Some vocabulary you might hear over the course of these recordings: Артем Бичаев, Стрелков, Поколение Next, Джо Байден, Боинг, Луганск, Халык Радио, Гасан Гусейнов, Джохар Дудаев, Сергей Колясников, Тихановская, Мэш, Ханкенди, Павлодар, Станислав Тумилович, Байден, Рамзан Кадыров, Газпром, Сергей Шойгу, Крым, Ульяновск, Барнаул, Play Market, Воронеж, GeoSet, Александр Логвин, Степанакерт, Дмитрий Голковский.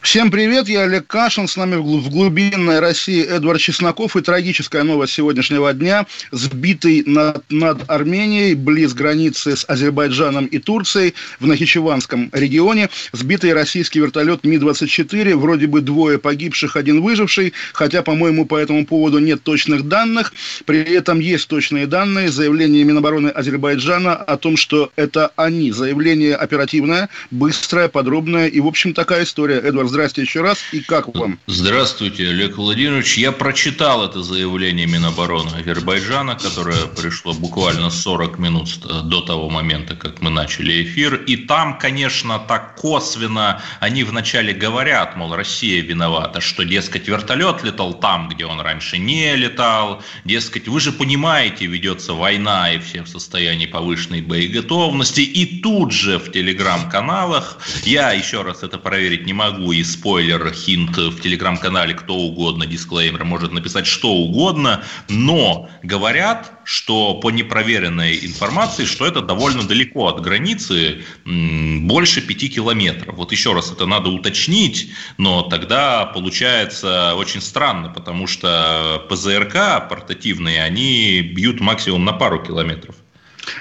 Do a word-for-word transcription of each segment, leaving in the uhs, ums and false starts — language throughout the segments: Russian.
Всем привет, я Олег Кашин, с нами в глубинной России Эдвард Чесноков. И трагическая новость сегодняшнего дня. Сбитый над, над Арменией, близ границы с Азербайджаном и Турцией, в Нахичеванском регионе, сбитый российский вертолет Ми двадцать четыре, вроде бы двое погибших, один выживший, хотя, по-моему, по этому поводу нет точных данных. При этом есть точные данные, заявление Минобороны Азербайджана о том, что это они. Заявление оперативное, быстрое, подробное, и, в общем, такая история, Эдвард. Здравствуйте еще раз, и как вам? Здравствуйте, Олег Владимирович. Я прочитал это заявление Минобороны Азербайджана, которое пришло буквально сорок минут до того момента, как мы начали эфир. И там, конечно, так косвенно они вначале говорят, мол, Россия виновата, что, дескать, вертолет летал там, где он раньше не летал. Дескать, вы же понимаете, ведется война, и все в состоянии повышенной боеготовности. И тут же в телеграм-каналах, я еще раз это проверить не могу, и спойлер, хинт, в телеграм-канале кто угодно, дисклеймер, может написать что угодно, но говорят, что по непроверенной информации, что это довольно далеко от границы, больше пяти километров. Вот еще раз это надо уточнить, но тогда получается очень странно, потому что ПЗРК портативные, они бьют максимум на пару километров.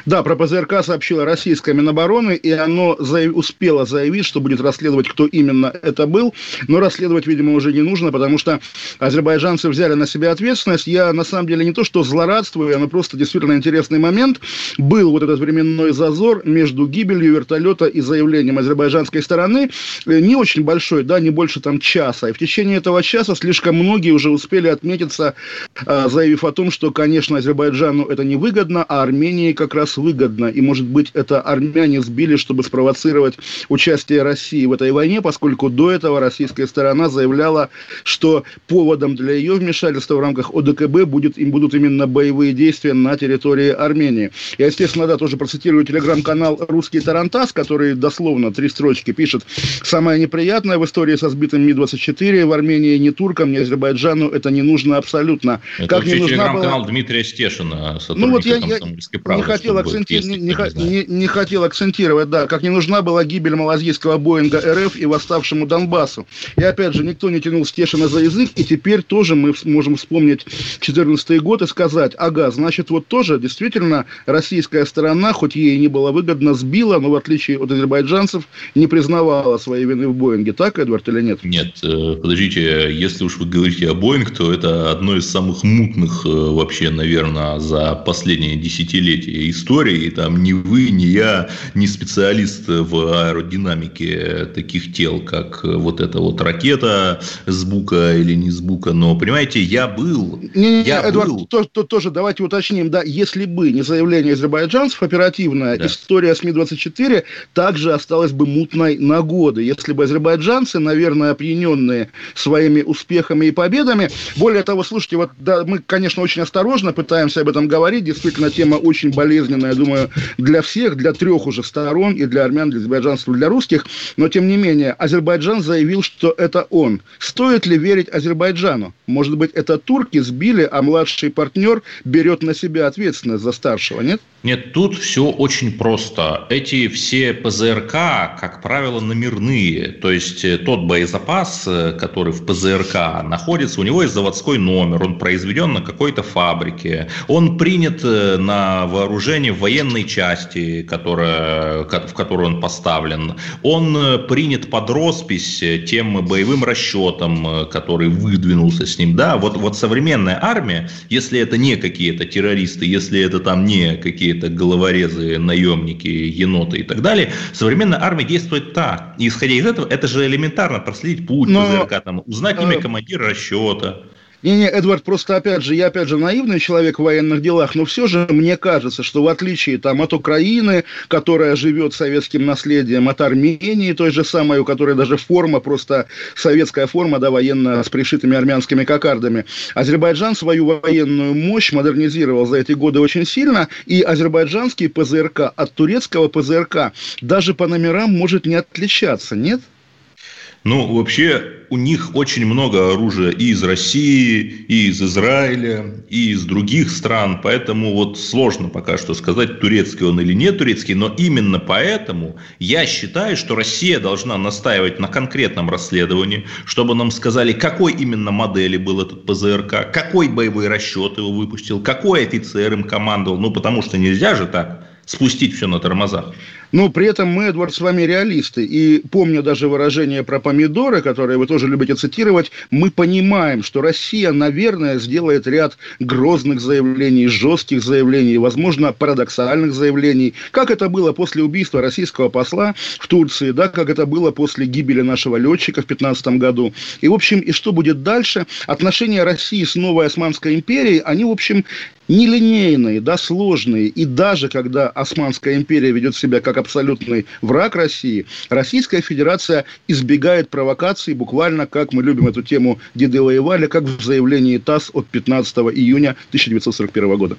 Да, про ПЗРК сообщила российская Минобороны, и оно заяв... успело заявить, что будет расследовать, кто именно это был. Но расследовать, видимо, уже не нужно, потому что азербайджанцы взяли на себя ответственность. Я, на самом деле, не то что злорадствую, но просто действительно интересный момент. Был вот этот временной зазор между гибелью вертолета и заявлением азербайджанской стороны. Не очень большой, да, не больше там часа. И в течение этого часа слишком многие уже успели отметиться, заявив о том, что, конечно, Азербайджану это невыгодно, а Армении как раз... раз выгодно, и, может быть, это армяне сбили, чтобы спровоцировать участие России в этой войне, поскольку до этого российская сторона заявляла, что поводом для ее вмешательства в рамках о дэ ка бэ будет, им будут именно боевые действия на территории Армении. Я, естественно, да, тоже процитирую телеграм-канал «Русский Тарантас», который дословно три строчки пишет: «Самое неприятное в истории со сбитым Ми двадцать четыре в Армении ни туркам, ни Азербайджану это не нужно абсолютно». Это как вообще телеграм-канал была... Дмитрия Стешина, сотрудника ну, вот я, «Комсомольской правды». Не хотел, акценти... не, не, не хотел акцентировать, да, как не нужна была гибель малазийского Боинга эр эф и восставшему Донбассу. И опять же, никто не тянул Стешина за язык, и теперь тоже мы можем вспомнить четырнадцатый год и сказать: ага, значит, вот тоже действительно российская сторона, хоть ей не было выгодно, сбила, но в отличие от азербайджанцев не признавала своей вины в Боинге. Так, Эдвард, или нет? Нет, подождите, если уж вы говорите о Боинге, то это одно из самых мутных вообще, наверное, за последние десятилетия истории, там ни вы, ни я, ни специалист в аэродинамике таких тел, как вот эта вот ракета с бука или не с бука, но, понимаете, я был... Не, не, я Эдвард, был... То, то, тоже давайте уточним, да, если бы не заявление азербайджанцев оперативная, да, история с Ми двадцать четыре также осталась бы мутной на годы, если бы азербайджанцы, наверное, опьяненные своими успехами и победами, более того, слушайте, вот да, мы, конечно, очень осторожно пытаемся об этом говорить, действительно, тема очень болезненная, болезненно, я думаю, для всех, для трех уже сторон, и для армян, для азербайджанцев, для русских. Но, тем не менее, Азербайджан заявил, что это он. Стоит ли верить Азербайджану? Может быть, это турки сбили, а младший партнер берет на себя ответственность за старшего, нет? Нет, тут все очень просто. Эти все ПЗРК, как правило, номерные. То есть, тот боезапас, который в ПЗРК находится, у него есть заводской номер, он произведен на какой-то фабрике, он принят на вооружение в военной части, которая, в которую он поставлен, он принят под роспись тем боевым расчетом, который выдвинулся с ним. Да, вот, вот современная армия, если это не какие-то террористы, если это там не какие-то головорезы, наемники, еноты и так далее, современная армия действует так. И исходя из этого, это же элементарно проследить путь, но... ПЗРК, там, узнать имя командира расчета. Не-не, Эдвард, просто опять же, я опять же наивный человек в военных делах, но все же мне кажется, что в отличие там, от Украины, которая живет советским наследием, от Армении, той же самой, у которой даже форма, просто советская форма, да, военная, с пришитыми армянскими кокардами, Азербайджан свою военную мощь модернизировал за эти годы очень сильно, и азербайджанский ПЗРК от турецкого ПЗРК даже по номерам может не отличаться, нет? Ну, вообще, у них очень много оружия и из России, и из Израиля, и из других стран. Поэтому вот сложно пока что сказать, турецкий он или не турецкий. Но именно поэтому я считаю, что Россия должна настаивать на конкретном расследовании, чтобы нам сказали, какой именно модели был этот ПЗРК, какой боевой расчет его выпустил, какой офицер им командовал. Ну, потому что нельзя же так спустить все на тормозах. Но при этом мы, Эдвард, с вами реалисты. И помню даже выражение про помидоры, которое вы тоже любите цитировать. Мы понимаем, что Россия, наверное, сделает ряд грозных заявлений, жестких заявлений, возможно, парадоксальных заявлений. Как это было после убийства российского посла в Турции, да, как это было после гибели нашего летчика в пятнадцатом году. И, в общем, и что будет дальше? Отношения России с новой Османской империей, они, в общем, нелинейные, да, сложные. И даже когда Османская империя ведет себя как абсолютный враг России, Российская Федерация избегает провокаций буквально, как мы любим эту тему, деды воевали, как в заявлении ТАСС от пятнадцатого июня тысяча девятьсот сорок первого года.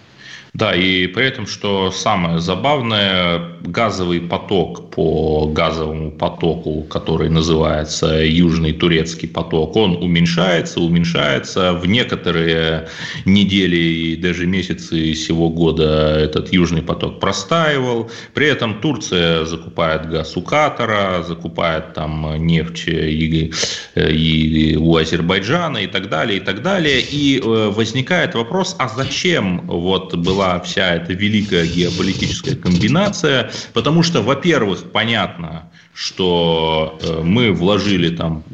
Да, и при этом, что самое забавное, газовый поток по газовому потоку, который называется Южный турецкий поток, он уменьшается, уменьшается. В некоторые недели и даже месяцы сего года этот Южный поток простаивал. При этом Турция закупает газ у Катара, закупает там нефть и, и у Азербайджана и так далее, и так далее. И возникает вопрос, а зачем вот было вся эта великая геополитическая комбинация, потому что, во-первых, понятно, что мы вложили там,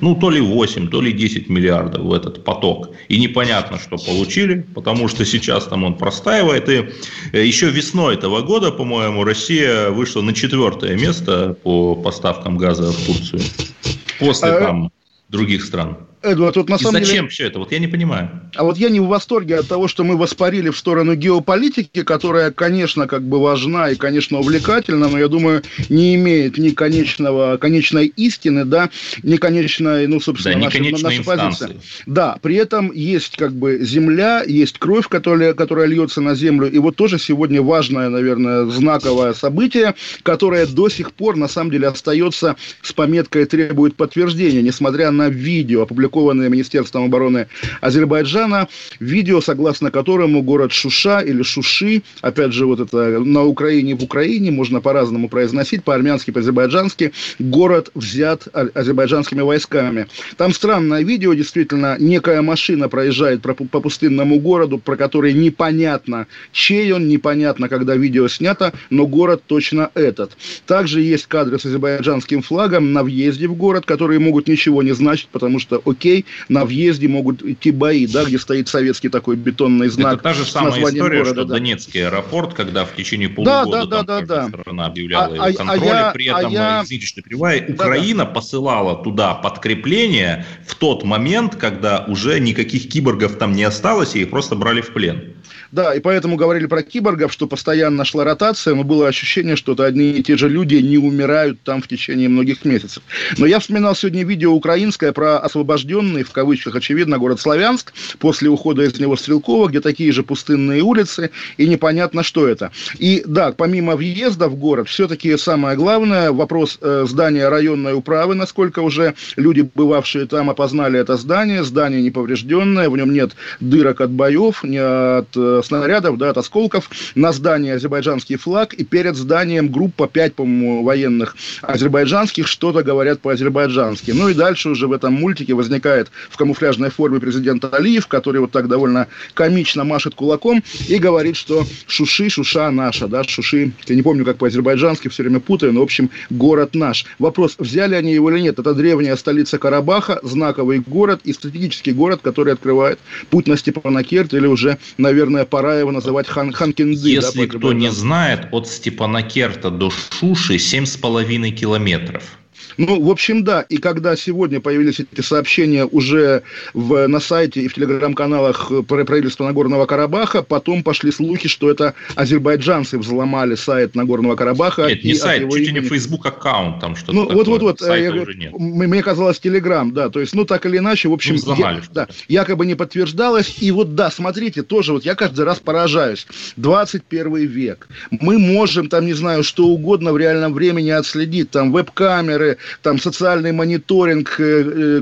ну, то ли восемь, то ли десять миллиардов в этот поток, и непонятно, что получили, потому что сейчас там он простаивает, и еще весной этого года, по-моему, Россия вышла на четвертое место по поставкам газа в Турцию, после там других стран. Эдвард, тут на самом и зачем деле... все это? Вот я не понимаю. А вот я не в восторге от того, что мы воспарили в сторону геополитики, которая, конечно, как бы важна и, конечно, увлекательна, но, я думаю, не имеет ни конечного, конечной истины, да, ни конечной, ну, собственно, да, наша, наша позиция. Да, при этом есть как бы земля, есть кровь, которая, которая льется на землю, и вот тоже сегодня важное, наверное, знаковое событие, которое до сих пор, на самом деле, остается с пометкой «требует подтверждения», несмотря на видео, опубликованное Министерством обороны Азербайджана, видео, согласно которому город Шуша или Шуши, опять же, вот это на Украине, в Украине, можно по-разному произносить, по-армянски, по-азербайджански, город взят азербайджанскими войсками. Там странное видео, действительно, некая машина проезжает по пустынному городу, про который непонятно, чей он, непонятно, когда видео снято, но город точно этот. Также есть кадры с азербайджанским флагом на въезде в город, которые могут ничего не значить, потому что, окей, на въезде могут идти бои, да, где стоит советский такой бетонный знак. Это та же самая история, города, что да. Донецкий аэропорт, когда в течение полугода да, да, там да, да, да. страна объявляла а, его а, контроль, а я, при этом а я... извините, перебиваю, да, Украина да. посылала туда подкрепление в тот момент, когда уже никаких киборгов там не осталось, и их просто брали в плен. Да, и поэтому говорили про киборгов, что постоянно шла ротация, но было ощущение, что это одни и те же люди не умирают там в течение многих месяцев. Но я вспоминал сегодня видео украинское про освобожденный, в кавычках, очевидно, город Славянск, после ухода из него Стрелкова, где такие же пустынные улицы, и непонятно, что это. И да, помимо въезда в город, все-таки самое главное, вопрос э, здания районной управы, насколько уже люди, бывавшие там, опознали это здание, здание неповрежденное, в нем нет дырок от боев, не от снарядов, да, от осколков. На здании азербайджанский флаг, и перед зданием группа пять, по-моему, военных азербайджанских, что-то говорят по-азербайджански. Ну и дальше уже в этом мультике возникает в камуфляжной форме президент Алиев, который вот так довольно комично машет кулаком и говорит, что Шуши, Шуша наша, да, Шуши, я не помню, как по-азербайджански, все время путаю, но, в общем, город наш. Вопрос, взяли они его или нет, это древняя столица Карабаха, знаковый город и стратегический город, который открывает путь на Степанакерт, или уже, наверное, пора его называть хан, Ханкенди. Если да, кто не знает, от Степанакерта до Шуши семь с половиной километров. Ну, в общем, да. И когда сегодня появились эти сообщения уже в, на сайте и в телеграм-каналах правительства Нагорного Карабаха, потом пошли слухи, что это азербайджанцы взломали сайт Нагорного Карабаха. Нет, не сайт, чуть ли не Facebook-аккаунт там что-то ну, такое. Вот, вот, вот. Я, мне казалось, телеграм, да. То есть, ну, так или иначе, в общем, ну, взломали, я, да, якобы не подтверждалось. И вот, да, смотрите, тоже вот я каждый раз поражаюсь. двадцать первый век. Мы можем там, не знаю, что угодно в реальном времени отследить. Там веб-камеры, там социальный мониторинг,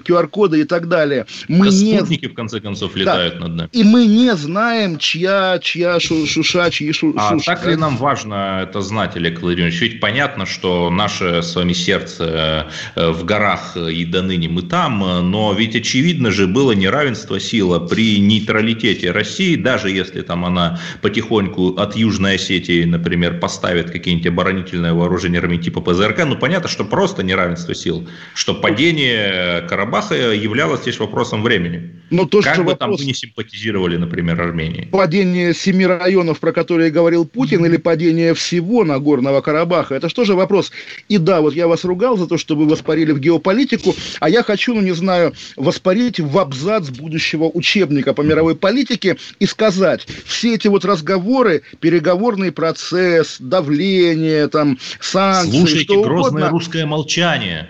ку ар-коды и так далее. Мы да не... спутники, в конце концов, летают да. над нами. И мы не знаем, чья, чья шу- шуша, чьи шу- а шуши. А так ли нам важно это знать, Олег Владимирович? Ведь понятно, что наше с вами сердце в горах и до ныне мы там, но ведь очевидно же было неравенство сил при нейтралитете России, даже если там она потихоньку от Южной Осетии, например, поставит какие-нибудь оборонительные вооружения типа пэ зэ эр ка, ну понятно, что просто неравенство сил, что падение Карабаха являлось лишь вопросом времени. Но то, как бы вопрос... там вы не симпатизировали, например, Армении? Падение семи районов, про которые говорил Путин, или падение всего Нагорного Карабаха, это что же вопрос? И да, вот я вас ругал за то, что вы воспарили в геополитику, а я хочу, ну не знаю, воспарить в абзац будущего учебника по мировой политике и сказать, все эти вот разговоры, переговорный процесс, давление, там, санкции, слушайте, что угодно. Грозное русское молчание.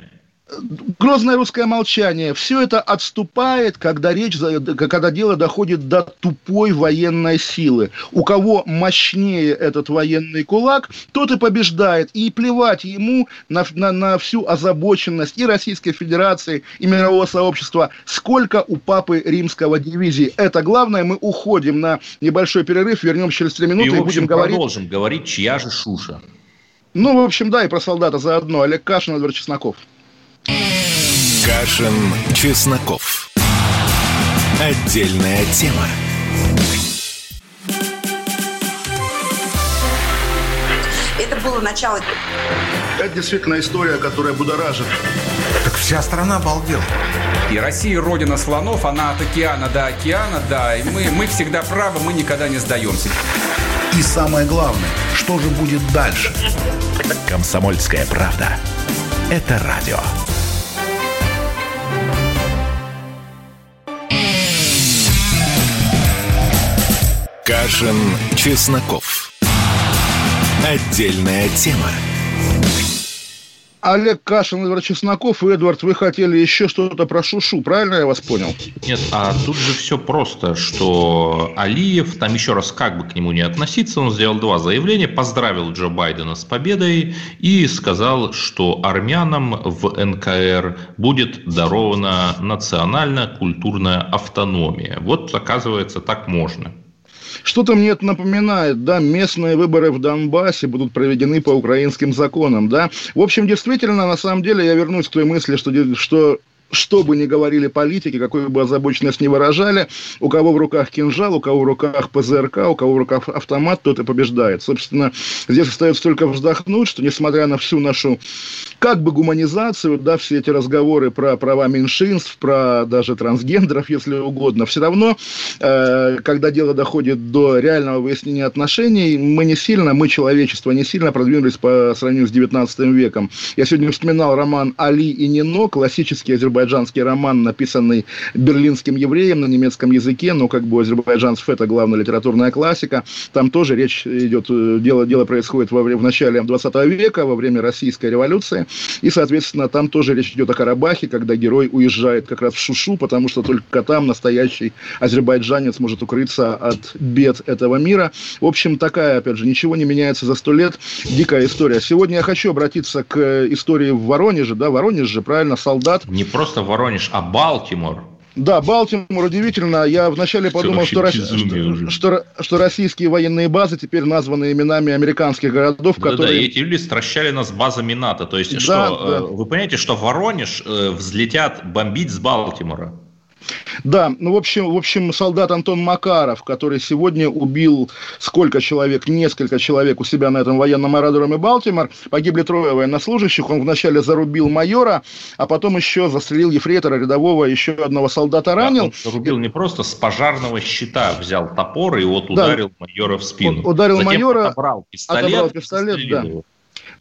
Грозное русское молчание. Все это отступает, когда, речь, когда дело доходит до тупой военной силы. У кого мощнее этот военный кулак, тот и побеждает. И плевать ему на, на, на всю озабоченность и Российской Федерации, и мирового сообщества, сколько у папы римского дивизии. Это главное. Мы уходим на небольшой перерыв, вернемся через три минуты и, в общем, и будем говорить... продолжим говорить, чья же шуша. Ну, в общем, да, и про солдата заодно. Олег Кашин, Эдвард Чесноков. Кашин, Чесноков. Отдельная тема. Это было начало. Это действительно история, которая будоражит. Так вся страна обалдела. И Россия родина слонов, она от океана до океана, да. И мы, мы всегда правы, мы никогда не сдаемся. И самое главное, что же будет дальше? Комсомольская правда. Это радио. Кашин, Чесноков. Отдельная тема. Олег Кашин, Эдвард Чесноков. И, Эдвард, вы хотели еще что-то про Шушу, правильно я вас понял? Нет, а тут же все просто, что Алиев, там еще раз как бы к нему не относиться, он сделал два заявления, поздравил Джо Байдена с победой и сказал, что армянам в эн ка эр будет дарована национально-культурная автономия. Вот, оказывается, так можно. Что-то мне это напоминает, да, местные выборы в Донбассе будут проведены по украинским законам, да. В общем, действительно, на самом деле, я вернусь к той мысли, что... что... что бы ни говорили политики, какую бы озабоченность ни выражали, у кого в руках кинжал, у кого в руках пэ зэ эр ка, у кого в руках автомат, тот и побеждает. Собственно, здесь остается только вздохнуть, что несмотря на всю нашу как бы гуманизацию, да, все эти разговоры про права меньшинств, про даже трансгендеров, если угодно, все равно, э, когда дело доходит до реального выяснения отношений, мы не сильно, мы, человечество, не сильно продвинулись по сравнению с девятнадцатым веком. Я сегодня вспоминал роман «Али и Нино», классический азербайджанский роман, написанный берлинским евреем на немецком языке, но как бы у азербайджанцев это главная литературная классика. Там тоже речь идет, дело, дело происходит во, в начале двадцатого века, во время Российской революции, и, соответственно, там тоже речь идет о Карабахе, когда герой уезжает как раз в Шушу, потому что только там настоящий азербайджанец может укрыться от бед этого мира. В общем, такая, опять же, ничего не меняется за сто лет, дикая история. Сегодня я хочу обратиться к истории в Воронеже, да, Воронеж же, правильно, солдат. Не просто Просто Воронеж, а Балтимор. Да, Балтимор, удивительно. Я вначале Все подумал, что, что, что, что российские военные базы теперь названы именами американских городов, да, которые... Да, и эти люди стращали нас базами НАТО. То есть, да, что, да. Вы понимаете, что Воронеж взлетят бомбить с Балтимора? Да, ну, в общем, в общем, солдат Антон Макаров, который сегодня убил сколько человек, несколько человек у себя на этом военном аэродроме Балтимор, погибли трое военнослужащих, он вначале зарубил майора, а потом еще застрелил ефрейтора рядового, еще одного солдата ранил. Да, он зарубил не просто, с пожарного щита взял топор и вот ударил да, майора в спину. Ударил Затем майора, отобрал пистолет, отобрал пистолет да. его.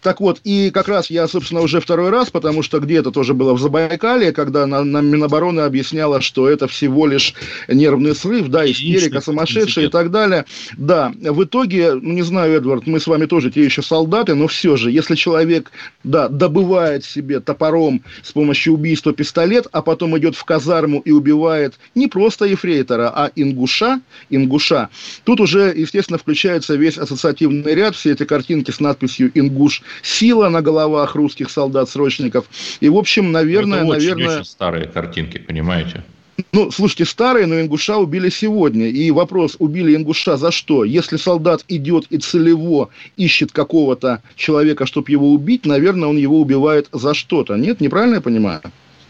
Так вот, и как раз я, собственно, уже второй раз, потому что где-то тоже было в Забайкалье, когда нам на Минобороны объясняла, что это всего лишь нервный срыв, да, истерика сумасшедшая и так далее. Да, в итоге, не знаю, Эдвард, мы с вами тоже те еще солдаты, но все же, если человек, да, добывает себе топором с помощью убийства пистолет, а потом идет в казарму и убивает не просто ефрейтора, а ингуша, ингуша, тут уже, естественно, включается весь ассоциативный ряд, все эти картинки с надписью «Ингуш», сила на головах русских солдат-срочников. И, в общем, наверное... Это очень, наверное... очень старые картинки, понимаете? Ну, слушайте, старые, но ингуша убили сегодня. И вопрос, убили ингуша за что? Если солдат идет и целево ищет какого-то человека, чтобы его убить, наверное, он его убивает за что-то. Нет, неправильно я понимаю?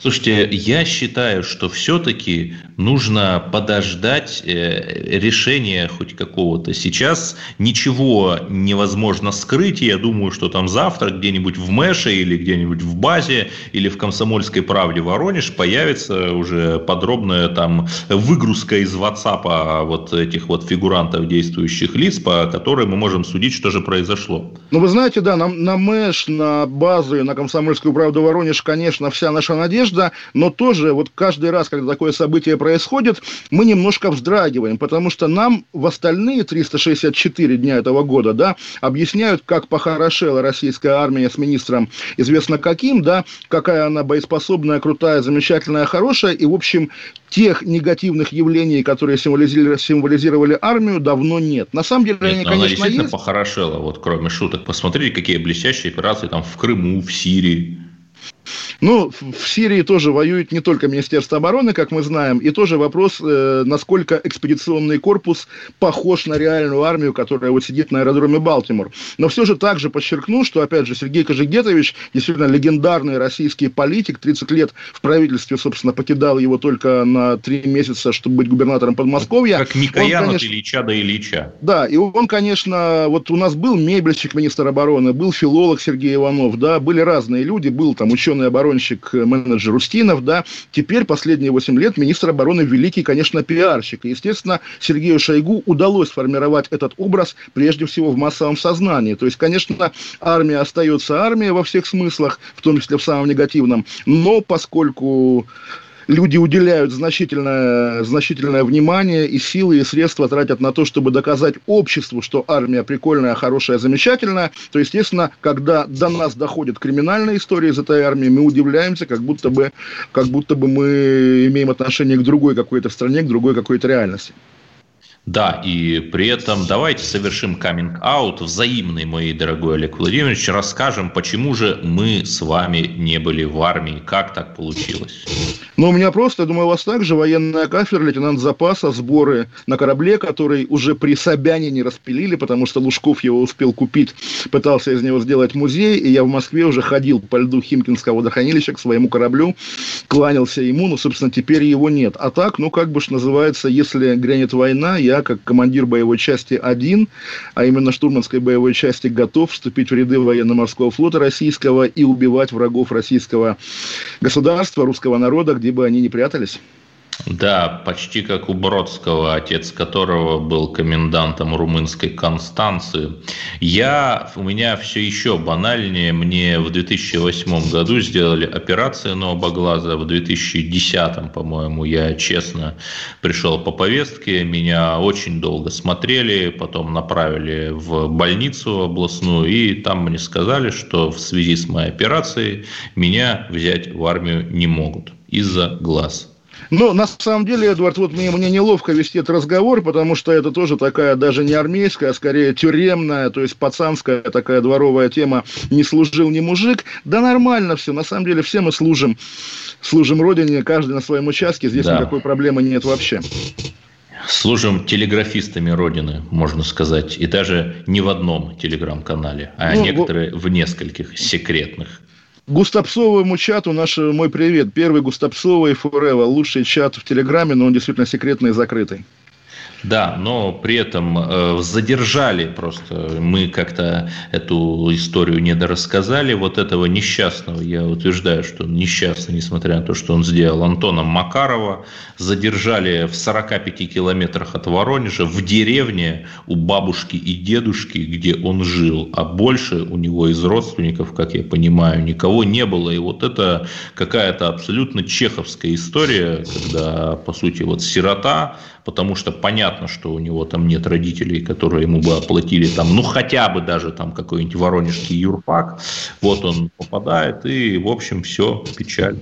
Слушайте, я считаю, что все-таки нужно подождать решения хоть какого-то. Сейчас ничего невозможно скрыть. Я думаю, что там завтра где-нибудь в Мэше или где-нибудь в базе или в «Комсомольской правде» Воронеж появится уже подробная там выгрузка из WhatsApp вот этих вот фигурантов действующих лиц, по которой мы можем судить, что же произошло. Ну, вы знаете, да, на, на Мэш, на базу, на «Комсомольскую правду» Воронеж, конечно, вся наша надежда. Но тоже вот каждый раз, когда такое событие происходит, мы немножко вздрагиваем, потому что нам в остальные триста шестьдесят четыре дня этого года, да, объясняют, как похорошела российская армия с министром известно каким, да, какая она боеспособная, крутая, замечательная, хорошая, и, в общем, тех негативных явлений, которые символизировали, символизировали армию, давно нет. На самом деле, нет, они, конечно, она действительно есть. Похорошела, вот кроме шуток. Посмотрите, какие блестящие операции там в Крыму, в Сирии. Ну, в Сирии тоже воюет не только Министерство обороны, как мы знаем, и тоже вопрос, э, насколько экспедиционный корпус похож на реальную армию, которая вот сидит на аэродроме Балтимор. Но все же также подчеркну, что, опять же, Сергей Кожегетович, действительно легендарный российский политик, тридцать лет в правительстве, собственно, покидал его только на три месяца, чтобы быть губернатором Подмосковья. Как Микоян от Ильича до Ильича. Да, и он, конечно, вот у нас был мебельщик, министр обороны, был филолог Сергей Иванов, да, были разные люди, был там ученый-оборонщик, менеджер Устинов, да, теперь последние восемь лет министр обороны великий, конечно, пиарщик. И, естественно, Сергею Шойгу удалось сформировать этот образ прежде всего в массовом сознании. То есть, конечно, армия остается армией во всех смыслах, в том числе в самом негативном, но поскольку... люди уделяют значительное, значительное внимание и силы, и средства тратят на то, чтобы доказать обществу, что армия прикольная, хорошая, замечательная. То, естественно, когда до нас доходит криминальная история из этой армии, мы удивляемся, как будто бы, как будто бы мы имеем отношение к другой какой-то стране, к другой какой-то реальности. Да, и при этом давайте совершим каминг-аут взаимный, мой дорогой Олег Владимирович, расскажем, почему же мы с вами не были в армии, как так получилось. Ну, у меня просто, я думаю, у вас также военная кафедра, лейтенант запаса, сборы на корабле, который уже при Собянине не распилили, потому что Лужков его успел купить, пытался из него сделать музей, и я в Москве уже ходил по льду Химкинского водохранилища к своему кораблю, кланялся ему, но, собственно, теперь его нет. А так, ну, как бы ж называется, если грянет война, я Я, как командир боевой части один, а именно штурманской боевой части, готов вступить в ряды военно-морского флота российского и убивать врагов российского государства, русского народа, где бы они ни прятались. Да, почти как у Бродского, отец которого был комендантом румынской Констанции. Я, у меня все еще банальнее. Мне в две тысячи восьмом году сделали операцию нового глаза. В две тысячи десятом, по-моему, я честно пришел по повестке. Меня очень долго смотрели, потом направили в больницу областную. И там мне сказали, что в связи с моей операцией меня взять в армию не могут из-за глаз. Но на самом деле, Эдвард, вот мне, мне неловко вести этот разговор, потому что это тоже такая даже не армейская, а скорее тюремная, то есть пацанская такая дворовая тема «не служил ни мужик». Да нормально все, на самом деле все мы служим, служим Родине, каждый на своем участке, здесь да. Никакой проблемы нет вообще. Служим телеграфистами Родины, можно сказать, и даже не в одном телеграм-канале, а ну, некоторые в... в нескольких секретных. Густапсовому чату наш мой привет. Первый Густапсовый Forever. Лучший чат в Телеграме, но он действительно секретный и закрытый. Да, но при этом задержали просто, мы как-то эту историю недорассказали, вот этого несчастного, я утверждаю, что он несчастный, несмотря на то, что он сделал, Антона Макарова, задержали в сорока пяти километрах от Воронежа, в деревне у бабушки и дедушки, где он жил, а больше у него из родственников, как я понимаю, никого не было, и вот это какая-то абсолютно чеховская история, когда, по сути, вот сирота, потому что понятно, что у него там нет родителей, которые ему бы оплатили там, ну, хотя бы даже там какой-нибудь воронежский юрфак. Вот он попадает, и, в общем, все, печаль.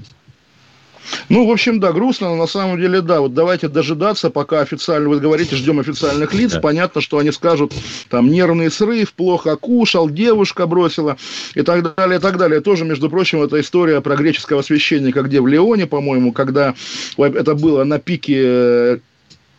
Ну, в общем, да, грустно, но на самом деле, да, вот давайте дожидаться, пока официально, вы говорите, ждем официальных лиц, да. Понятно, что они скажут, там, нервный срыв, плохо кушал, девушка бросила и так далее, и так далее. Тоже, между прочим, это история про греческого священника, где в Лионе, по-моему, когда это было на пике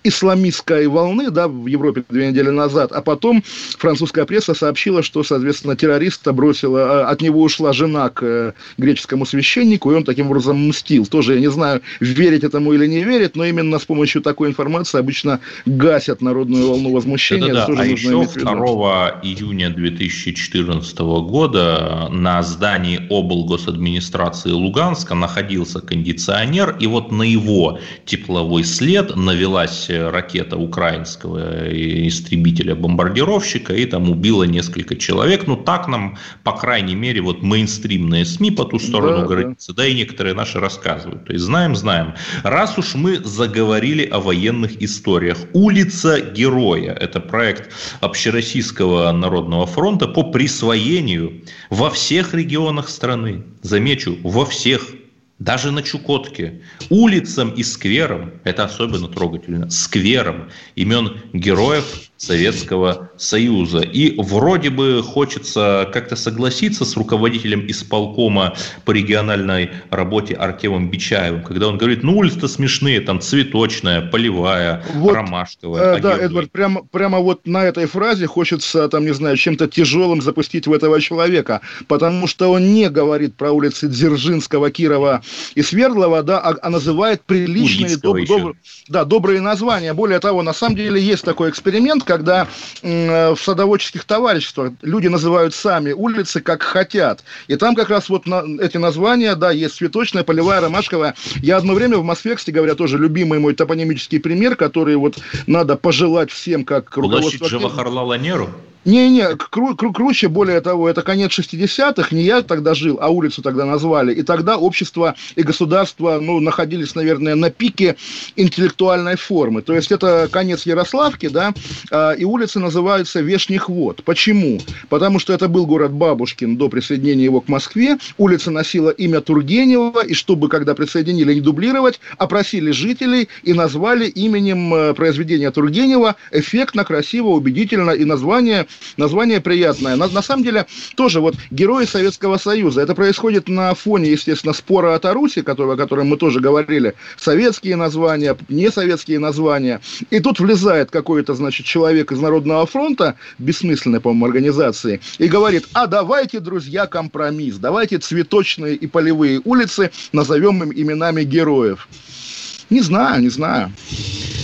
исламистской волны, да, в Европе две недели назад, а потом французская пресса сообщила, что, соответственно, террориста бросила, от него ушла жена к греческому священнику, и он таким образом мстил. Тоже, я не знаю, верить этому или не верить, но именно с помощью такой информации обычно гасят народную волну возмущения. Это да, тоже а еще второго июня две тысячи четырнадцатого года на здании облгосадминистрации Луганска находился кондиционер, и вот на его тепловой след навелась ракета украинского истребителя-бомбардировщика и там убила несколько человек. Ну, так нам, по крайней мере, вот мейнстримные СМИ по ту сторону да, границы, да. да и некоторые наши рассказывают. То есть, знаем-знаем. Раз уж мы заговорили о военных историях. «Улица Героя» – это проект Общероссийского народного фронта по присвоению во всех регионах страны. Замечу, во всех. Даже на Чукотке, улицам и скверам, это особенно трогательно, скверам имен героев Советского Союза. И вроде бы хочется как-то согласиться с руководителем исполкома по региональной работе Артемом Бичаевым, когда он говорит, ну улицы-то смешные, там цветочная, полевая, вот, ромашковая. Э, да, Эдвард, прямо, прямо вот на этой фразе хочется, там, не знаю, чем-то тяжелым запустить в этого человека, потому что он не говорит про улицы Дзержинского, Кирова и Свердлова, да, а, а называет приличные, доб, доб, да, добрые названия. Более того, на самом деле есть такой эксперимент, когда в садоводческих товариществах люди называют сами улицы, как хотят. И там как раз вот на, эти названия, да, есть цветочная, полевая, ромашковая. Я одно время в Москве, кстати говоря, тоже любимый мой топонимический пример, который вот надо пожелать всем, как руководство... Улочить Джавахарлала Неру? Не-не, кру- кру- круче, более того, это конец шестидесятых, не я тогда жил, а улицу тогда назвали, и тогда общество и государство, ну, находились, наверное, на пике интеллектуальной формы, то есть это конец Ярославки, да, и улицы называются Вешних Вод. Почему? Потому что это был город Бабушкин до присоединения его к Москве, улица носила имя Тургенева, и чтобы, когда присоединили, не дублировать, опросили жителей и назвали именем произведения Тургенева, эффектно, красиво, убедительно, и название... Название приятное. На, на самом деле, тоже вот герои Советского Союза. Это происходит на фоне, естественно, спора о Тарусе, который, о котором мы тоже говорили. Советские названия, несоветские названия. И тут влезает какой-то, значит, человек из Народного фронта, бессмысленной, по-моему, организации, и говорит, а давайте, друзья, компромисс. Давайте цветочные и полевые улицы назовем им именами героев. Не знаю, не знаю.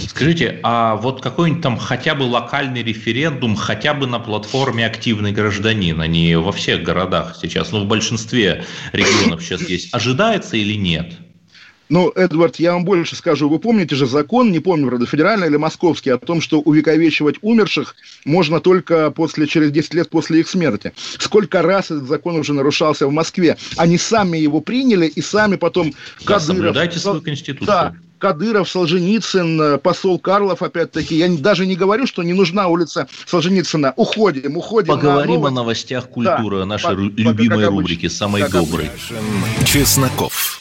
Скажите, а вот какой-нибудь там хотя бы локальный референдум, хотя бы на платформе «Активный гражданин», они во всех городах сейчас, ну, в большинстве регионов сейчас есть, ожидается или нет? Ну, Эдвард, я вам больше скажу. Вы помните же закон, не помню, правда, федеральный или московский, о том, что увековечивать умерших можно только после, через десять лет после их смерти. Сколько раз этот закон уже нарушался в Москве. Они сами его приняли и сами потом... Да, Кадыров... соблюдайте свою конституцию. Да. Кадыров, Солженицын, посол Карлов, опять-таки. Я даже не говорю, что не нужна улица Солженицына. Уходим, уходим. Поговорим на новость. О новостях культуры, да, о нашей по- любимой рубрике, самой как доброй. Чесноков.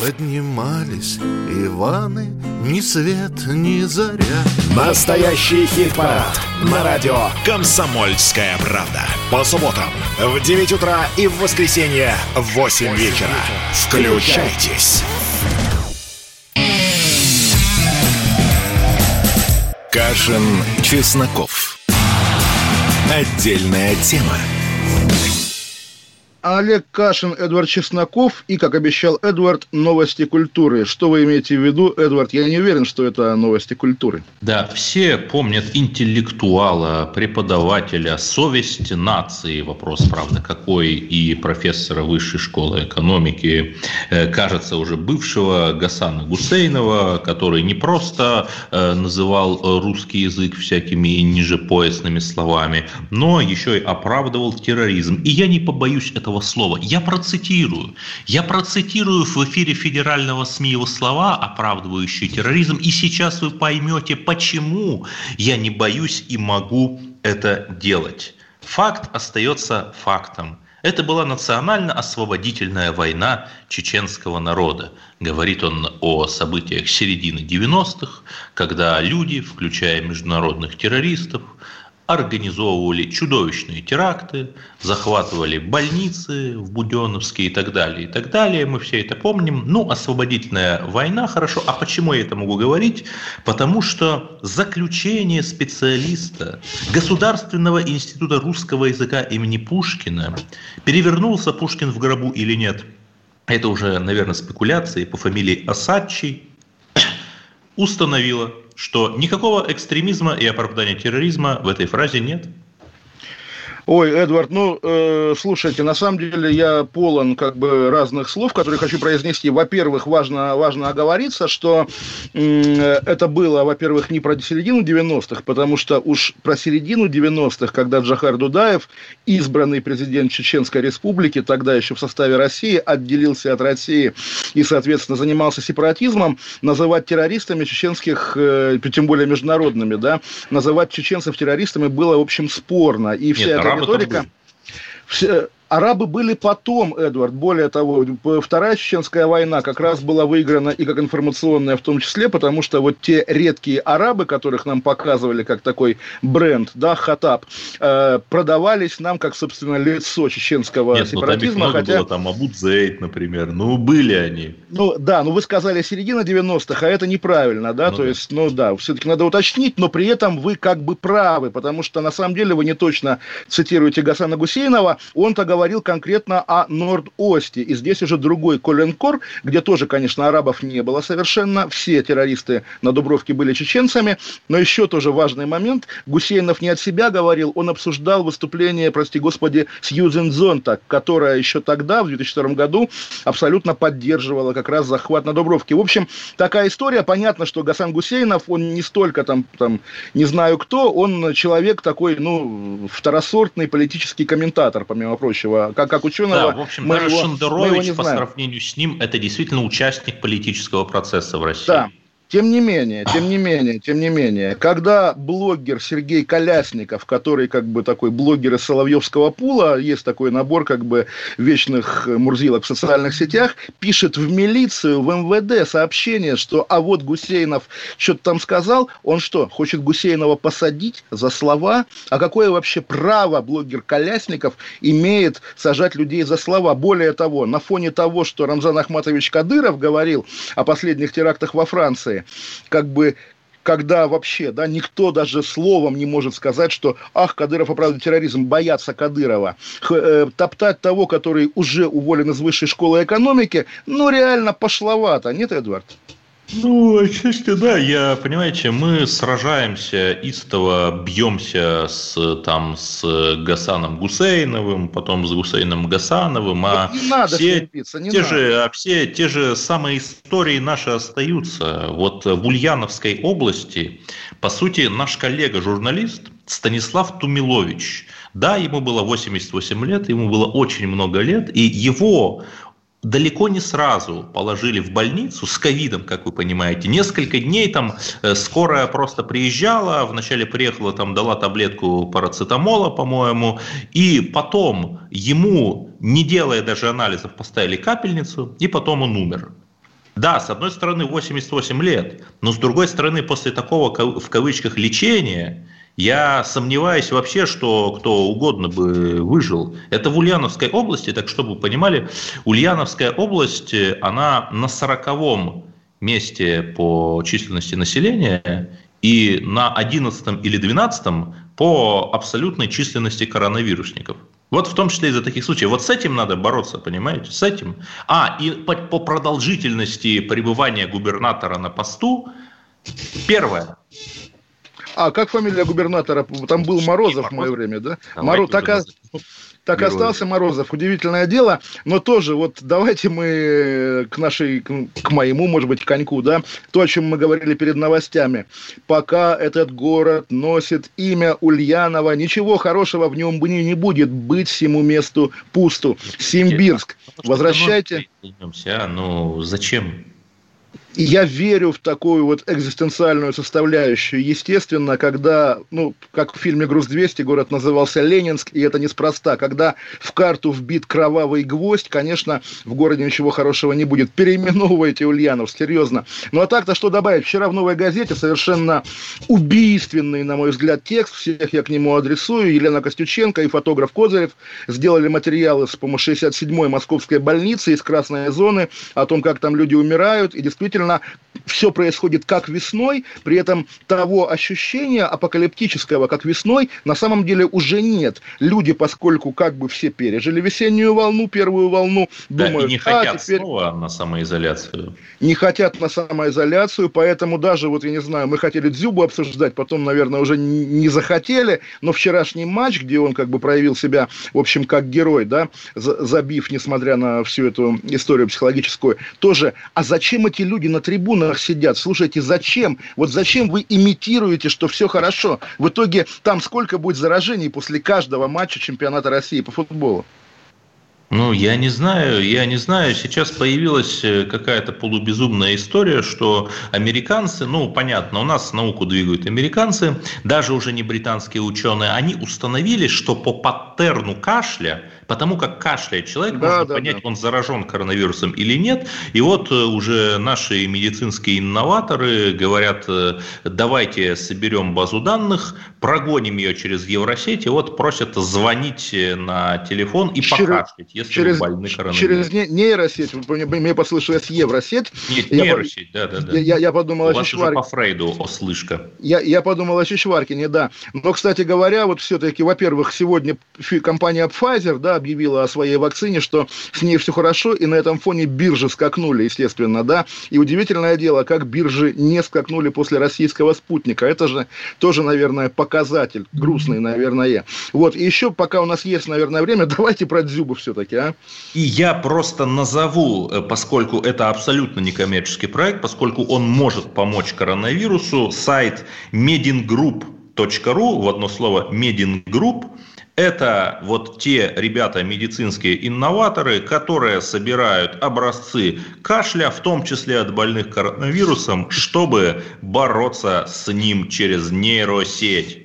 Поднимались Иваны, ни свет, ни заря. Настоящий хит-парад на радио «Комсомольская правда». По субботам в девять утра и в воскресенье в восемь вечера. Включайтесь. Кашин, Чесноков. Отдельная тема. Олег Кашин, Эдвард Чесноков и, как обещал Эдвард, новости культуры. Что вы имеете в виду, Эдвард? Я не уверен, что это новости культуры. Да, все помнят интеллектуала, преподавателя, совесть нации. Вопрос, правда, какой, и профессора Высшей школы экономики, кажется, уже бывшего Гасана Гусейнова, который не просто называл русский язык всякими нижепоясными словами, но еще и оправдывал терроризм. И я не побоюсь этого слова. Я процитирую. Я процитирую в эфире федерального СМИ его слова, оправдывающие терроризм, и сейчас вы поймете, почему я не боюсь и могу это делать. Факт остается фактом. Это была национально-освободительная война чеченского народа. Говорит он о событиях середины девяностых, когда люди, включая международных террористов, организовывали чудовищные теракты, захватывали больницы в Буденновске и так далее, и так далее. Мы все это помним. Ну, освободительная война, хорошо. А почему я это могу говорить? Потому что заключение специалиста Государственного института русского языка имени Пушкина, перевернулся Пушкин в гробу или нет, это уже, наверное, спекуляции, по фамилии Осадчий, установило, что никакого экстремизма и оправдания терроризма в этой фразе нет. Ой, Эдвард, ну, э, слушайте, на самом деле я полон как бы разных слов, которые хочу произнести. Во-первых, важно, важно оговориться, что э, это было, во-первых, не про середину девяностых, потому что уж про середину девяностых, когда Джохар Дудаев, избранный президент Чеченской Республики, тогда еще в составе России, отделился от России и, соответственно, занимался сепаратизмом, называть террористами чеченских, э, тем более международными, да, называть чеченцев террористами было, в общем, спорно. И вся Нет, эта риторика. Все... Арабы были потом, Эдвард, более того, Вторая Чеченская война как раз была выиграна и как информационная в том числе, потому что вот те редкие арабы, которых нам показывали как такой бренд, да, хатаб, э, продавались нам как, собственно, лицо чеченского Нет, сепаратизма. Ну, там хотя... было, там Абудзейд, например, ну, были они. Ну, да, ну, вы сказали середина девяностых, а это неправильно, да, ну, то да. есть, ну, да, все-таки надо уточнить, но при этом вы как бы правы, потому что, на самом деле, вы не точно цитируете Гасана Гусейнова, он-то говорит, говорил конкретно о Норд-Осте. И здесь уже другой коленкор, где тоже, конечно, арабов не было совершенно. Все террористы на Дубровке были чеченцами. Но еще тоже важный момент. Гусейнов не от себя говорил, он обсуждал выступление, прости господи, Сьюзен Зонтаг, которая еще тогда, в две тысячи втором году, абсолютно поддерживала как раз захват на Дубровке. В общем, такая история. Понятно, что Гасан Гусейнов, он не столько там, там не знаю кто, он человек такой, ну, второсортный политический комментатор, помимо прочего. Как, как ученого, да, в общем, мы даже его, Шендерович, мы его не по знаем. Сравнению с ним, это действительно участник политического процесса в России. Да. Тем не менее, тем не менее, тем не менее, когда блогер Сергей Колясников, который как бы такой блогер из Соловьевского пула, есть такой набор как бы вечных мурзилок в социальных сетях, пишет в милицию, в МВД сообщение, что а вот Гусейнов что-то там сказал, он что, хочет Гусейнова посадить за слова? А какое вообще право блогер Колясников имеет сажать людей за слова? Более того, на фоне того, что Рамзан Ахматович Кадыров говорил о последних терактах во Франции, как бы, когда вообще, да, никто даже словом не может сказать, что ах, Кадыров оправдывает терроризм, боятся Кадырова. Х, э, топтать того, который уже уволен из Высшей школы экономики, ну, реально пошловато, нет, Эдвард? Ну, отчасти да, я, понимаете, мы сражаемся, истово бьемся с, там, с Гасаном Гусейновым, потом с Гусейном Гасановым, а не надо все, слепиться, не те, надо. Же, а все те же самые истории наши остаются. Вот в Ульяновской области, по сути, наш коллега-журналист Станислав Тумилович, да, ему было восемьдесят восемь лет, ему было очень много лет, и его... Далеко не сразу положили в больницу с ковидом, как вы понимаете. Несколько дней там скорая просто приезжала, вначале приехала, там дала таблетку парацетамола, по-моему, и потом ему, не делая даже анализов, поставили капельницу, и потом он умер. Да, с одной стороны, восемьдесят восемь лет, но с другой стороны, после такого, в кавычках, лечения, я сомневаюсь вообще, что кто угодно бы выжил. Это в Ульяновской области, так чтобы вы понимали, Ульяновская область, она на сороковом месте по численности населения и на одиннадцатом или двенадцатом по абсолютной численности коронавирусников. Вот в том числе из-за таких случаев. Вот с этим надо бороться, понимаете, с этим. А, и по, по продолжительности пребывания губернатора на посту, первое. А, как фамилия губернатора? Там был Морозов в мое время, да? Морозов, так, а, так остался Морозов. Удивительное дело. Но тоже, вот давайте мы к нашей, к моему, может быть, коньку, да? То, о чем мы говорили перед новостями. Пока этот город носит имя Ульянова, ничего хорошего в нем бы не будет. Быть всему месту пусту. Симбирск. Возвращайте. Ну, зачем? И я верю в такую вот экзистенциальную составляющую. Естественно, когда, ну, как в фильме «Груз-двести» город назывался Ленинск, и это неспроста. Когда в карту вбит кровавый гвоздь, конечно, в городе ничего хорошего не будет. Переименовывайте Ульяновск, серьезно. Ну, а так-то что добавить? Вчера в «Новой газете» совершенно убийственный, на мой взгляд, текст. Всех я к нему адресую. Елена Костюченко и фотограф Козырев сделали материалы с помощью шестьдесят седьмой московской больницы из красной зоны о том, как там люди умирают, и действительно все происходит как весной, при этом того ощущения апокалиптического, как весной, на самом деле уже нет. Люди, поскольку как бы все пережили весеннюю волну, первую волну, да, думают, и не хотят а, теперь... снова на самоизоляцию. Не хотят на самоизоляцию, поэтому даже, вот я не знаю, мы хотели Дзюбу обсуждать, потом, наверное, уже не захотели, но вчерашний матч, где он как бы проявил себя, в общем, как герой, да, забив, несмотря на всю эту историю психологическую, тоже, а зачем эти люди на трибунах сидят? Слушайте, зачем? Вот зачем вы имитируете, что все хорошо? В итоге там сколько будет заражений после каждого матча чемпионата России по футболу? Ну, я не знаю, я не знаю. Сейчас появилась какая-то полубезумная история, что американцы, ну, понятно, у нас науку двигают американцы, даже уже не британские ученые, они установили, что по паттерну кашля, потому как кашляет человек, да, можно да, понять, да. он заражен коронавирусом или нет. И вот уже наши медицинские инноваторы говорят, давайте соберем базу данных, прогоним ее через Евросеть, и вот просят звонить на телефон и Чер... покашлять. Если через, через нейросеть, мне послышалось Евросеть. Нет, я нейросеть, по... да, да, да. Я, я подумал, у вас уже по Фрейду ослышка. Я, я подумал о Чичваркине, да. Но, кстати говоря, вот все-таки, во-первых, сегодня компания Pfizer, да, объявила о своей вакцине, что с ней все хорошо, и на этом фоне биржи скакнули, естественно, да. И удивительное дело, как биржи не скакнули после российского спутника. Это же тоже, наверное, показатель. Грустный, наверное. Вот, и еще, пока у нас есть, наверное, время, давайте про Дзюбу все-таки. А? И я просто назову, поскольку это абсолютно некоммерческий проект, поскольку он может помочь коронавирусу, сайт медингрупп точка ру, в одно слово медингрупп, это вот те ребята, медицинские инноваторы, которые собирают образцы кашля, в том числе от больных коронавирусом, чтобы бороться с ним через нейросеть.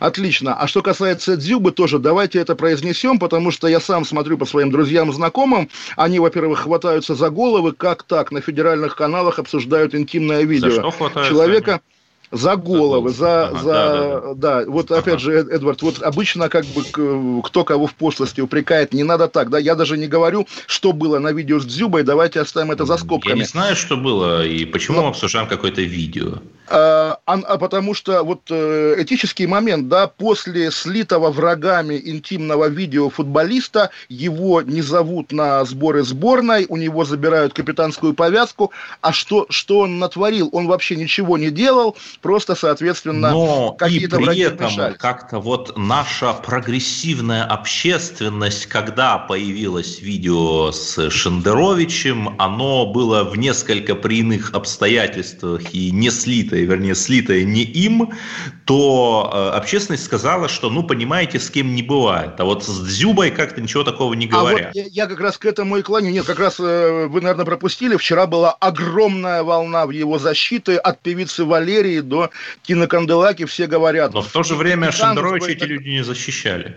Отлично. А что касается Дзюбы, тоже давайте это произнесем, потому что я сам смотрю по своим друзьям и знакомым. Они, во-первых, хватаются за головы, как так, на федеральных каналах обсуждают интимное видео. За что хватаются? Человека... За головы, за, ага, за, да, да, да. да. Вот ага. опять же, Эдвард, вот обычно как бы кто кого в пошлости упрекает, не надо так, да, я даже не говорю, что было на видео с Дзюбой, давайте оставим это за скобками. Я не знаю, что было и почему Но... мы обсуждаем какое-то видео. А, а, а потому что вот этический момент, да, после слитого врагами интимного видео футболиста его не зовут на сборы сборной, у него забирают капитанскую повязку, а что, что он натворил? Он вообще ничего не делал. Просто, соответственно, но какие-то враги мешали. Но и при этом как-то вот наша прогрессивная общественность, когда появилось видео с Шендеровичем, оно было в несколько при иных обстоятельствах и не слитое, вернее, слитое не им, то общественность сказала, что, ну, понимаете, с кем не бывает. А вот с Дзюбой как-то ничего такого не говорят. А вот я, я как раз к этому и клоню. Нет, как раз вы, наверное, пропустили. Вчера была огромная волна в его защиты от певицы Валерии до Киноканделаки, все говорят. Но в то же время Шендеровича эти люди не защищали.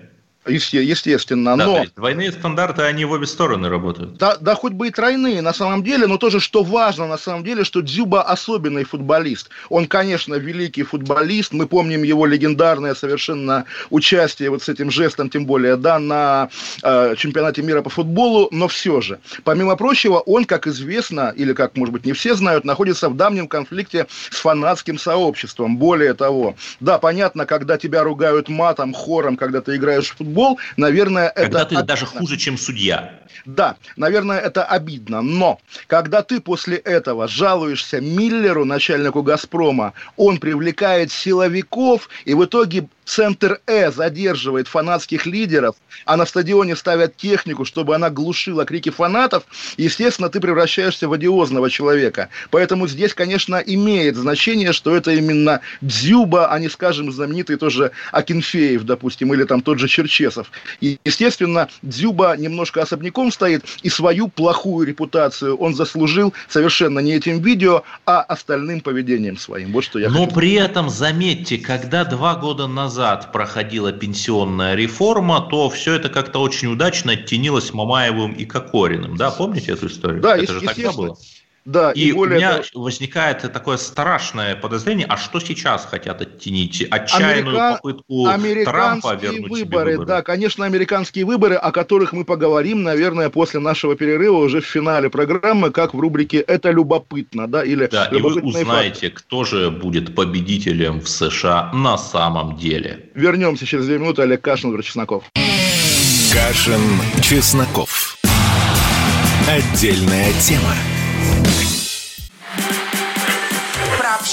естественно. Да, но... то есть двойные стандарты, они в обе стороны работают. Да, да, хоть бы и тройные, на самом деле, но тоже, что важно, на самом деле, что Дзюба особенный футболист. Он, конечно, великий футболист, мы помним его легендарное совершенно участие вот с этим жестом, тем более, да, на э, чемпионате мира по футболу, но все же. Помимо прочего, он, как известно, или как, может быть, не все знают, находится в давнем конфликте с фанатским сообществом. Более того, да, понятно, когда тебя ругают матом, хором, когда ты играешь в футбол, наверное, когда это... Когда ты даже хуже, чем судья. Да, наверное, это обидно, но когда ты после этого жалуешься Миллеру, начальнику «Газпрома», он привлекает силовиков, и в итоге... Центр Э задерживает фанатских лидеров, а на стадионе ставят технику, чтобы она глушила крики фанатов, естественно, ты превращаешься в одиозного человека. Поэтому здесь, конечно, имеет значение, что это именно Дзюба, а не, скажем, знаменитый тоже Акинфеев, допустим, или там тот же Черчесов. И, естественно, Дзюба немножко особняком стоит, и свою плохую репутацию он заслужил совершенно не этим видео, а остальным поведением своим. Вот что я Но хочу. При этом, заметьте, когда два года назад проходила пенсионная реформа, то все это как-то очень удачно оттенилось Мамаевым и Кокориным. Да, помните эту историю? Да, это же тогда было. Да, и, и у меня того... возникает такое страшное подозрение, а что сейчас хотят оттенить? Отчаянную Америка... попытку Трампа вернуть выборы, себе выборы. Да, конечно, американские выборы, о которых мы поговорим, наверное, после нашего перерыва уже в финале программы, как в рубрике «Это любопытно». Да, или да, и вы узнаете, факты. Кто же будет победителем в США на самом деле. Вернемся через две минуты. Олег Кашин, Эдвард Чесноков. Кашин, Чесноков. Отдельная тема. Про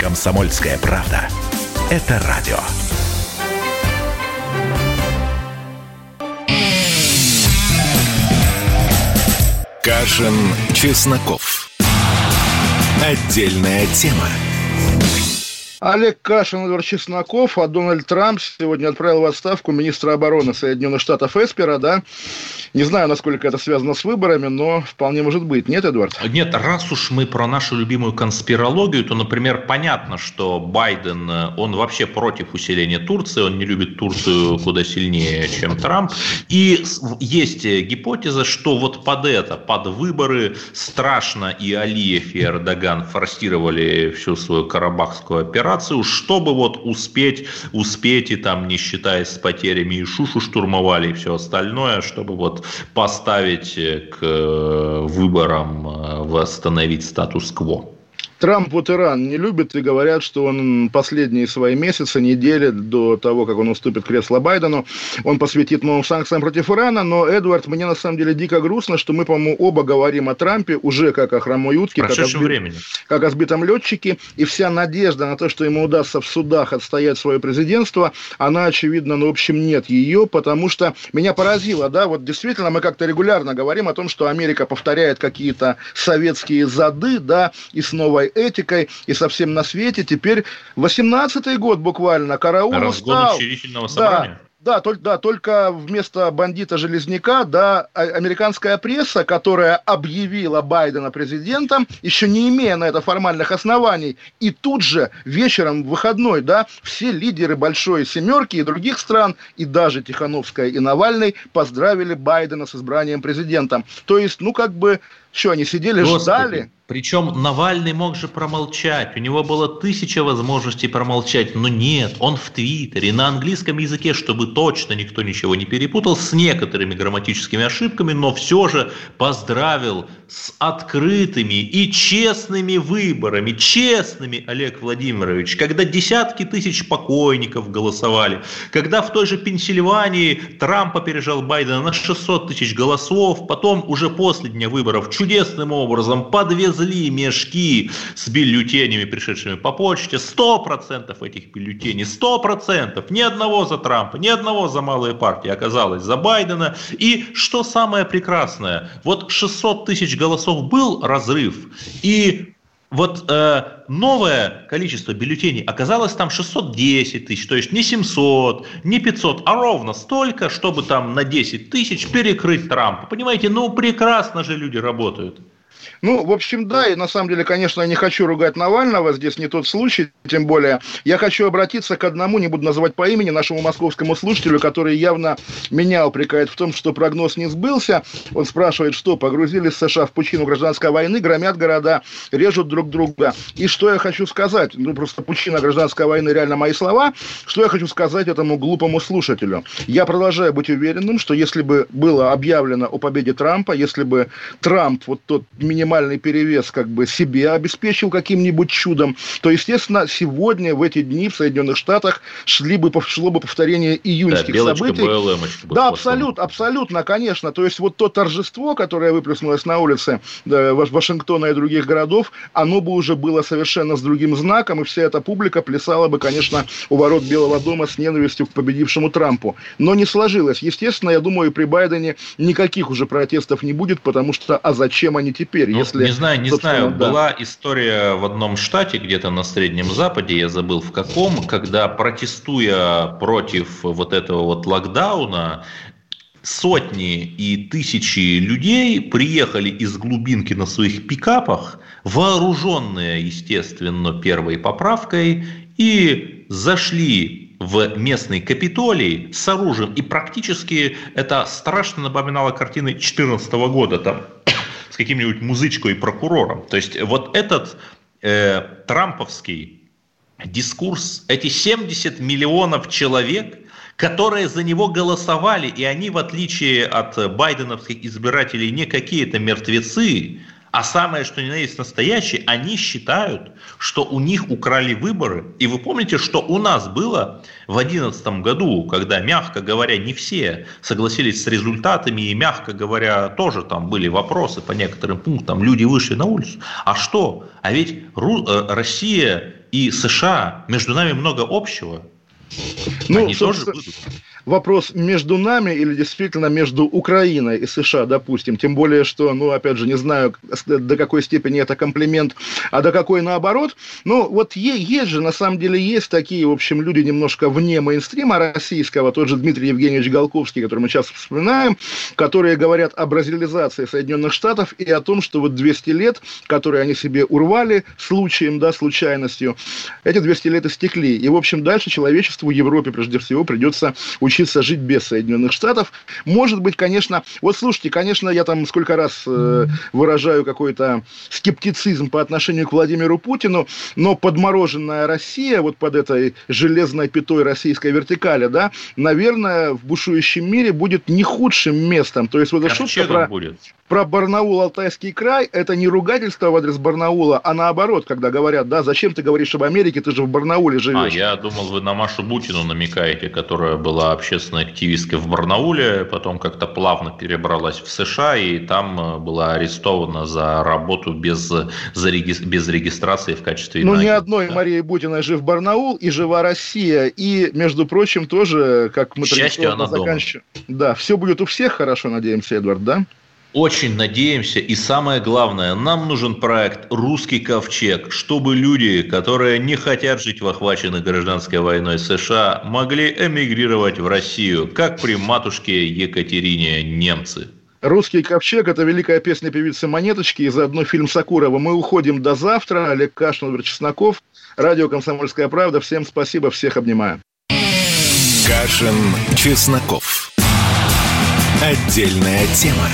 Комсомольская правда. Это радио. Кашин, Чесноков. Отдельная тема. Олег Кашин, Эдвард Чесноков, а Дональд Трамп сегодня отправил в отставку министра обороны Соединенных Штатов Эспера, да? Не знаю, насколько это связано с выборами, но вполне может быть. Нет, Эдвард? Нет, раз уж мы про нашу любимую конспирологию, то, например, понятно, что Байден, он вообще против усиления Турции, он не любит Турцию куда сильнее, чем Трамп. И есть гипотеза, что вот под это, под выборы страшно и Алиев, и Эрдоган форсировали всю свою карабахскую операцию, чтобы вот успеть, успеть и там, не считаясь с потерями, и Шушу штурмовали, и все остальное, чтобы вот поставить к выборам, восстановить статус-кво. Трамп вот Иран не любит, и говорят, что он последние свои месяцы, недели до того, как он уступит кресло Байдену, он посвятит новым санкциям против Ирана. Но, Эдвард, мне на самом деле дико грустно, что мы, по-моему, оба говорим о Трампе уже как о хромой утке, как, сби... как о сбитом летчике, и вся надежда на то, что ему удастся в судах отстоять свое президентство, она, очевидно, ну, в общем, нет ее, потому что меня поразило, да, вот действительно мы как-то регулярно говорим о том, что Америка повторяет какие-то советские зады, да, и с новой этикой и совсем на свете. Теперь восемнадцатый год буквально. Караул устал. Да. Да, только, да, только вместо бандита-железняка, да, американская пресса, которая объявила Байдена президентом, еще не имея на это формальных оснований, и тут же вечером в выходной, да, все лидеры Большой Семерки и других стран, и даже Тихановская и Навальный, поздравили Байдена с избранием президентом. То есть, ну, как бы, что, они сидели, Господи. Ждали... Причем Навальный мог же промолчать, у него было тысяча возможностей промолчать, но нет, он в Твиттере, на английском языке, чтобы точно никто ничего не перепутал, с некоторыми грамматическими ошибками, но все же поздравил с открытыми и честными выборами, честными, Олег Владимирович, когда десятки тысяч покойников голосовали, когда в той же Пенсильвании Трамп опережал Байдена на шестьсот тысяч голосов, потом уже после дня выборов чудесным образом по две привезли мешки с бюллетенями, пришедшими по почте. сто процентов этих бюллетеней, сто процентов, ни одного за Трампа, ни одного за малые партии, оказалось за Байдена. И что самое прекрасное, вот шестьсот тысяч голосов был разрыв, и вот э, новое количество бюллетеней оказалось там шестьсот десять тысяч, то есть не семьсот, не пятьсот, а ровно столько, чтобы там на десять тысяч перекрыть Трампа. Понимаете, ну прекрасно же люди работают. Ну, в общем, да, и на самом деле, конечно, я не хочу ругать Навального, здесь не тот случай, тем более. Я хочу обратиться к одному, не буду называть по имени, нашему московскому слушателю, который явно меня упрекает в том, что прогноз не сбылся. Он спрашивает, что погрузились США в пучину гражданской войны, громят города, режут друг друга. И что я хочу сказать? Ну, просто пучина гражданской войны, реально мои слова. Что я хочу сказать этому глупому слушателю? Я продолжаю быть уверенным, что если бы было объявлено о победе Трампа, если бы Трамп, вот тот минимальный перевес как бы себе обеспечил каким-нибудь чудом, то, естественно, сегодня, в эти дни в Соединенных Штатах шли бы, шло бы повторение июньских да, событий. Да, абсолютно, абсолютно, конечно. То есть вот то торжество, которое выплеснулось на улице да, Вашингтона и других городов, оно бы уже было совершенно с другим знаком, и вся эта публика плясала бы, конечно, у ворот Белого дома с ненавистью к победившему Трампу. Но не сложилось. Естественно, я думаю, и при Байдене никаких уже протестов не будет, потому что, а зачем они теперь? Ну, Если, не знаю, не знаю. Да. Была история в одном штате, где-то на Среднем Западе, я забыл в каком, когда, протестуя против вот этого вот локдауна, сотни и тысячи людей приехали из глубинки на своих пикапах, вооруженные, естественно, первой поправкой, и зашли в местный Капитолий с оружием. И практически это страшно напоминало картины две тысячи четырнадцатого года, там с каким-нибудь музычкой и прокурором. То есть вот этот э, трамповский дискурс, эти семьдесят миллионов человек, которые за него голосовали, и они, в отличие от байденовских избирателей, не какие-то мертвецы, а самое, что ни на есть настоящее, они считают, что у них украли выборы. И вы помните, что у нас было в две тысячи одиннадцатом году, когда, мягко говоря, не все согласились с результатами, и, мягко говоря, тоже там были вопросы по некоторым пунктам, люди вышли на улицу. А что? А ведь Ру- Россия и США, между нами много общего. Ну, Они тоже будут. Вопрос между нами или действительно между Украиной и США, допустим. Тем более, что, ну, опять же, не знаю, до какой степени это комплимент, а до какой наоборот. Ну, вот есть же, на самом деле, есть такие, в общем, люди немножко вне мейнстрима российского, тот же Дмитрий Евгеньевич Голковский, который мы сейчас вспоминаем, которые говорят о бразилизации Соединенных Штатов и о том, что вот двести лет, которые они себе урвали случаем, да, случайностью, эти двести лет истекли. И, в общем, дальше человечеству, Европе, прежде всего, придется учиться. учиться жить без Соединенных Штатов. Может быть, конечно... Вот слушайте, конечно, я там сколько раз э, выражаю какой-то скептицизм по отношению к Владимиру Путину, но подмороженная Россия, вот под этой железной пятой российской вертикали, да, наверное, в бушующем мире будет не худшим местом. То есть вот эта шутка про... будет. Про Барнаул, Алтайский край, это не ругательство в адрес Барнаула, а наоборот, когда говорят, да, зачем ты говоришь об Америке, ты же в Барнауле живешь. А я думал, вы на Машу Бутину намекаете, которая была общественной активисткой в Барнауле, потом как-то плавно перебралась в США, и там была арестована за работу без, за реги- без регистрации в качестве инагента. Ну, ни одной да. Марии Бутиной жив Барнаул, и жива Россия, и, между прочим, тоже, как мы традиционно заканчиваем. Да, все будет у всех хорошо, надеемся, Эдвард, да? Очень надеемся, и самое главное, нам нужен проект «Русский ковчег», чтобы люди, которые не хотят жить в охваченных гражданской войной США, могли эмигрировать в Россию, как при матушке Екатерине немцы. «Русский ковчег» – это великая песня певицы Монеточки и заодно фильм Сакурова. Мы уходим до завтра. Олег Кашин, Эдвард Чесноков. Радио «Комсомольская правда». Всем спасибо, всех обнимаю. Кашин, Чесноков. Отдельная тема.